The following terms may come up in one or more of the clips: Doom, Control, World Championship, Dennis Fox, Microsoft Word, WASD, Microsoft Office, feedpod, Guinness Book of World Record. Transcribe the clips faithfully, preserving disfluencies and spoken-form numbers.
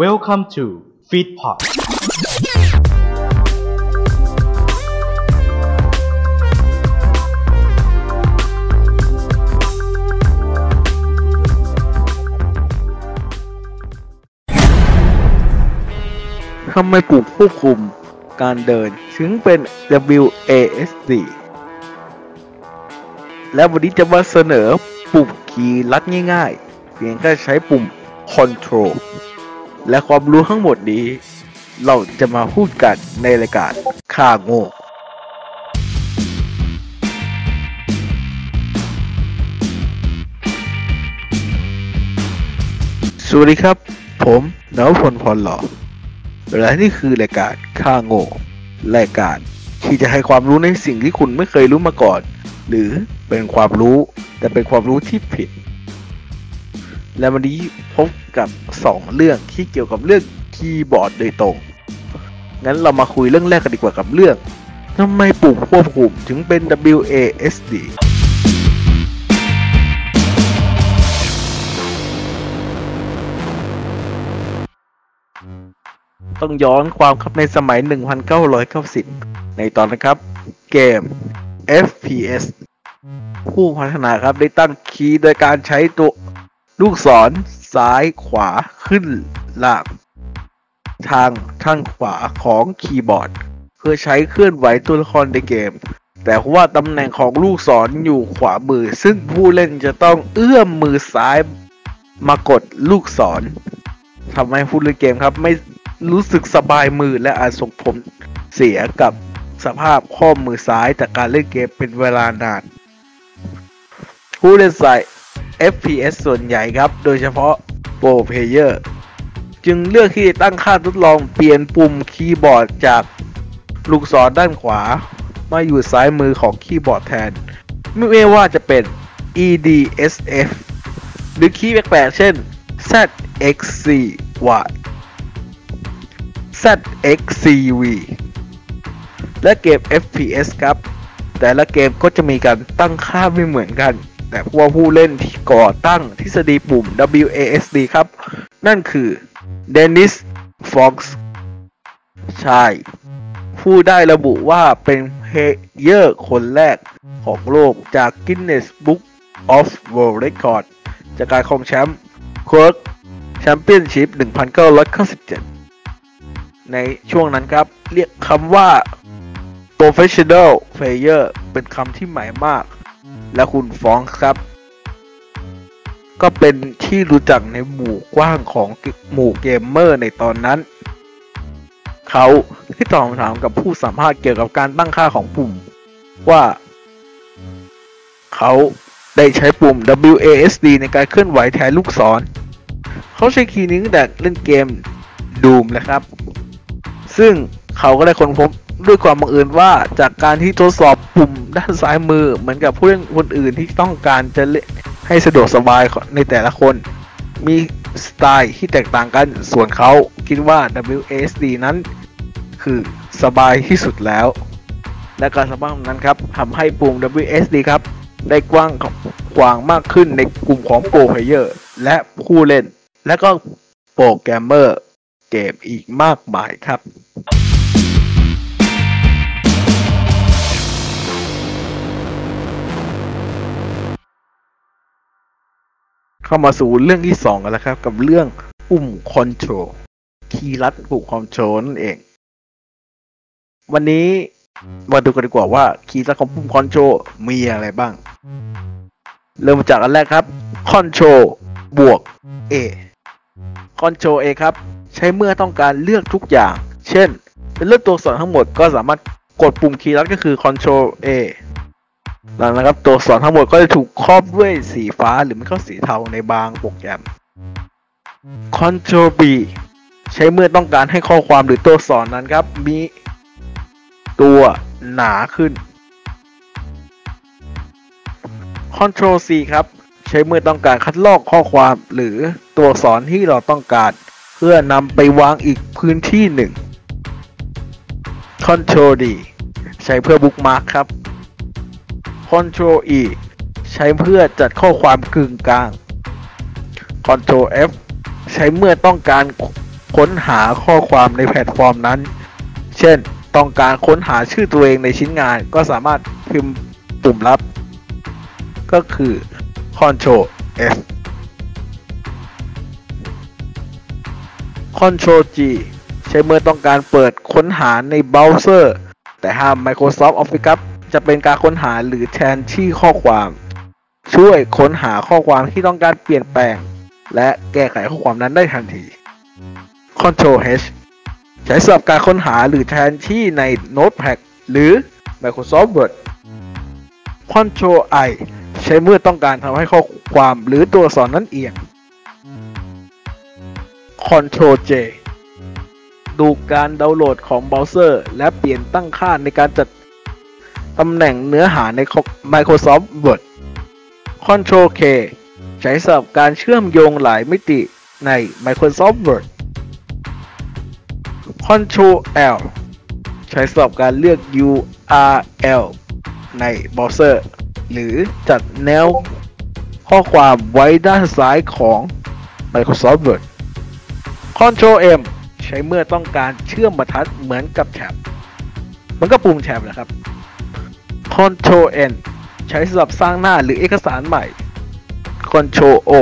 Welcome to feedpod ทำไมปุ่มควบคุมการเดินถึงเป็น ดับเบิลยู เอ เอส ดี และวันนี้จะมาเสนอปุ่มคีย์ลัดง่ายๆเพียงแค่ใช้ปุ่ม Control และความรู้ทั้งหมดนี้เราจะมาพูดกันในรายการข่าโง่สวัสดีครับผมนวพล พรหล่อและนี่คือรายการข่าโง่รายการที่จะให้ความรู้ในสิ่งที่คุณไม่เคยรู้มาก่อนหรือเป็นความรู้แต่เป็นความรู้ที่ผิดและวันนี้พบกับสองเรื่องที่เกี่ยวกับเรื่องคีย์บอร์ดโดยตรงงั้นเรามาคุยเรื่องแรกกันดีกว่ากับเรื่องทำไมปุ่มควบคุมถึงเป็น ดับเบิลยู เอ เอส ดี ต้องย้อนความครับในสมัยหนึ่งพันเก้าร้อยเก้าสิบในตอนนะครับเกม เอฟ พี เอส ผู้พัฒนาครับได้ตั้งคีย์โดยการใช้ตัวลูกศรซ้ายขวาขึ้นล่างทางทางขวาของคีย์บอร์ดเพื่อใช้เคลื่อนไหวตัวละครในเกมแต่ว่าตำแหน่งของลูกศร อ, อยู่ขวามือซึ่งผู้เล่นจะต้องเอื้อมมือซ้ายมากดลูกศรทำให้ผู้เล่นเกมครับไม่รู้สึกสบายมือและอาจส่งผลเสียกับสภาพข้อมือซ้ายจากการเล่นเกมเป็นเวลานานผู้เล่นสาย เอฟ พี เอส ส่วนใหญ่ครับโดยเฉพาะโปรเพลเยอร์จึงเลือกที่จะตั้งค่าทดลองเปลี่ยนปุ่มคีย์บอร์ดจากลูกศรด้านขวามาอยู่ซ้ายมือของคีย์บอร์ดแทนไม่ว่าจะเป็น อี ดี เอส เอฟ หรือคีย์แปลกๆเช่น แซด เอ็กซ์ ซี วายแซด เอ็กซ์ ซี วี และเกม เอฟ พี เอส ครับแต่ละเกมก็จะมีการตั้งค่าไม่เหมือนกันแต่พวกผู้เล่นที่ก่อตั้งทฤษฎีปุ่ม ดับเบิลยู เอ เอส ดี ครับนั่นคือเดนิส ฟ็อกซ์ชายผู้ได้ระบุว่าเป็นเพลเยอร์คนแรกของโลกจาก Guinness Book of World Record จากการครองแชมป์ World Championship หนึ่งพันเก้าร้อยเก้าสิบเจ็ดในช่วงนั้นครับเรียกคำว่า professional player เป็นคำที่ใหม่มากและคุณฟองครับก็เป็นที่รู้จักในหมู่กว้างของหมู่เกมเมอร์ในตอนนั้นเขาที่ตอบคำถามกับผู้สัมภาษณ์เกี่ยวกับการตั้งค่าของปุ่มว่าเขาได้ใช้ปุ่ม ดับเบิลยู เอ เอส ดี ในการเคลื่อนไหวแทนลูกศรเขาใช้คีย์นี้ตั้งแต่เล่นเกม Doom แล้วครับซึ่งเขาก็ได้ค้นพบด้วยความบังเอิญว่าจากการที่ทดสอบปุ่มด้านซ้ายมือเหมือนกับผู้เล่นคนอื่นที่ต้องการจะเล่นให้สะดวกสบายในแต่ละคนมีสไตล์ที่แตกต่างกันส่วนเขาคิดว่า ดับเบิลยู เอ เอส ดี นั้นคือสบายที่สุดแล้วและการสบายนั้นครับทำให้ปุ่ม ดับเบิลยู เอ เอส ดี ครับได้กว้างกว้างมากขึ้นในกลุ่มของโปรเพลเยอร์และผู้เล่นและก็โปรแกรมเมอร์เกมอีกมากมายครับเข้ามาสู่เรื่องที่สองกันแล้วครับกับเรื่องปุ่ม Control คีย์ลัดปุ่ม Control นั่นเองวันนี้มาดูกันดีกว่าว่าคีย์ลัดของปุ่ม Control มีอะไรบ้างเริ่มจากอันแรกครับ Control บวก A Control A ครับใช้เมื่อต้องการเลือกทุกอย่างเช่นเลือกตัวอักษรทั้งหมดก็สามารถกดปุ่มคีย์ลัดก็คือ Control A หลังนะครับตัวอักษรทั้งหมดก็จะถูกครอบด้วยสีฟ้าหรือไม่ก็สีเทาในบางโปรแกรม Control B ใช้เมื่อต้องการให้ข้อความหรือตัวอักษรนั้นครับมีตัวหนาขึ้น Control C ครับใช้เมื่อต้องการคัดลอกข้อความหรือตัวอักษรที่เราต้องการเพื่อนำไปวางอีกพื้นที่หนึ่ง Control D ใช้เพื่อบุ๊กมาร์คครับ Control E ใช้เพื่อจัดข้อความกึ่งกลาง Control F ใช้เมื่อต้องการ ค้นหาข้อความในแพลตฟอร์มนั้นเช่นต้องการค้นหาชื่อตัวเองในชิ้นงานก็สามารถพิมพ์ปุ่มลับก็คือ Control S Control G ใช้เมื่อต้องการเปิดค้นหาในเบราว์เซอร์แต่ห้าม Microsoft Office ครับจะเป็นการค้นหาหรือแทนที่ข้อความช่วยค้นหาข้อความที่ต้องการเปลี่ยนแปลงและแก้ไขข้อความนั้นได้ทันที Control H ใช้สำหรับการค้นหาหรือแทนที่ใน Notepad หรือ Microsoft Word Control I ใช้เมื่อต้องการทำให้ข้อความหรือตัวอักษรนั้นเอียง Control J ดูการดาวน์โหลดของเบราว์เซอร์และเปลี่ยนตั้งค่าในการจัดตำแหน่งเนื้อหาใน Microsoft Word Control K ใช้สำหรับการเชื่อมโยงหลายมิติใน Microsoft Word Control L ใช้สำหรับการเลือก ยู อาร์ แอล ในเบราว์เซอร์หรือจัดแนวข้อความไว้ด้านซ้ายของ Microsoft Word Control M ใช้เมื่อต้องการเชื่อมบรรทัดเหมือนกับแท็บมันก็ปุ่มแท็บแหละครับ Control N ใช้สำหรับสร้างหน้าหรือเอกสารใหม่ Control O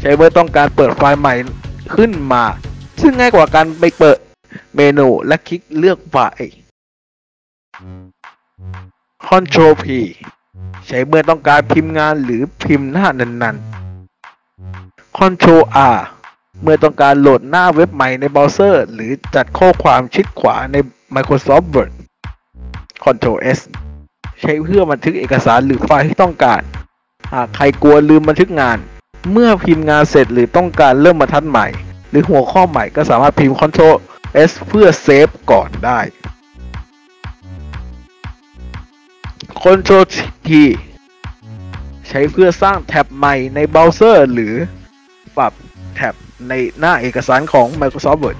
ใช้เมื่อต้องการเปิดไฟล์ใหม่ขึ้นมาซึ่งง่ายกว่าการไปเปิดเมนูและคลิกเลือกไฟล์ Control P ใช้เมื่อต้องการพิมพ์งานหรือพิมพ์หน้านั้นๆ Control R เมื่อต้องการโหลดหน้าเว็บใหม่ในเบราว์เซอร์หรือจัดข้อความชิดขวาใน Microsoft Word Control S ใช้เพื่อบันทึกเอกสารหรือไฟล์ที่ต้องการหากใครกลัวลืมบันทึกงานเมื่อพิมพ์งานเสร็จหรือต้องการเริ่มบรรทัดใหม่หรือหัวข้อใหม่ก็สามารถพิมพ์ Control S เพื่อเซฟก่อนได้ Control T ใช้เพื่อสร้างแท็บใหม่ในเบราว์เซอร์หรือปรับแท็บในหน้าเอกสารของ Microsoft Word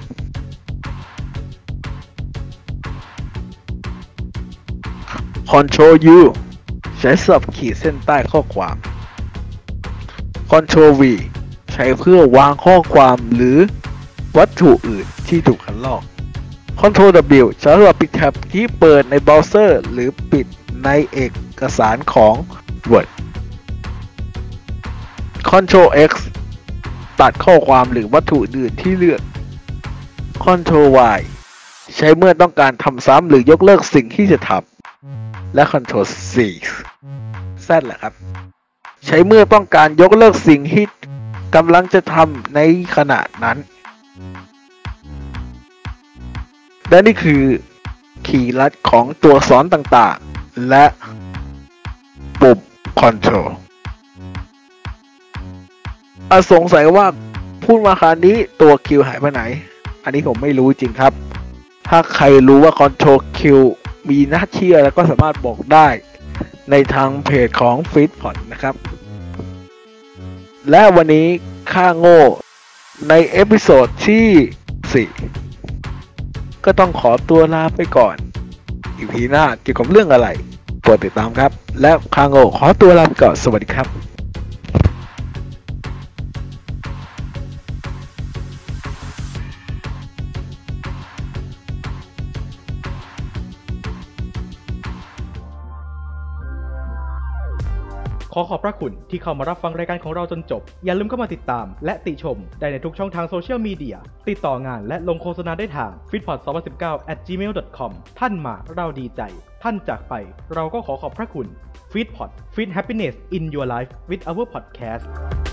Control U ใช้สำหรับขีดเส้นใต้ข้อความ Control V ใช้เพื่อวางข้อความหรือวัตถุอื่นที่ถูกขัดลอก Control W ใช้สำหรับปิดแท็บที่เปิดในเบราว์เซอร์หรือปิดในเอกสารของ Word Control X ตัดข้อความหรือวัตถุอื่นที่เลือก Control Y ใช้เมื่อต้องการทำซ้ำหรือยกเลิกสิ่งที่จะทำและ Control C Z แหละครับใช้เมื่อต้องการยกเลิกสิ่งที่กำลังจะทำในขณะนั้นและนี่คือคีย์ลัดของตัวอักษรต่างๆและปุ่ม Control อาสงสัยว่าพูดมาคราวนี้ตัวคิวหายไปไหนอันนี้ผมไม่รู้จริงครับถ้าใครรู้ว่า Control Qมีหน้าเชื่อแล้วก็สามารถบอกได้ในทางเพจของ feedpod นะครับและวันนี้ค่าโง่ในเอพิโซดที่สี่ก็ต้องขอตัวลาไปก่อนอีพีหน้าเกี่ยวกับเรื่องอะไรโปรดติดตามครับและค่าโง่ขอตัวลาไปก่อนสวัสดีครับขอขอบพระคุณที่เข้ามารับฟังรายการของเราจนจบอย่าลืมเข้ามาติดตามและติชมได้ในทุกช่องทางโซเชียลมีเดียติดต่องานและลงโฆษณาได้ทาง ฟีดพอด สองพันสิบเก้า แอท จีเมล ดอท คอม ท่านมาเราดีใจท่านจากไปเราก็ขอขอบพระคุณ feedpod feed happiness in your life with our podcast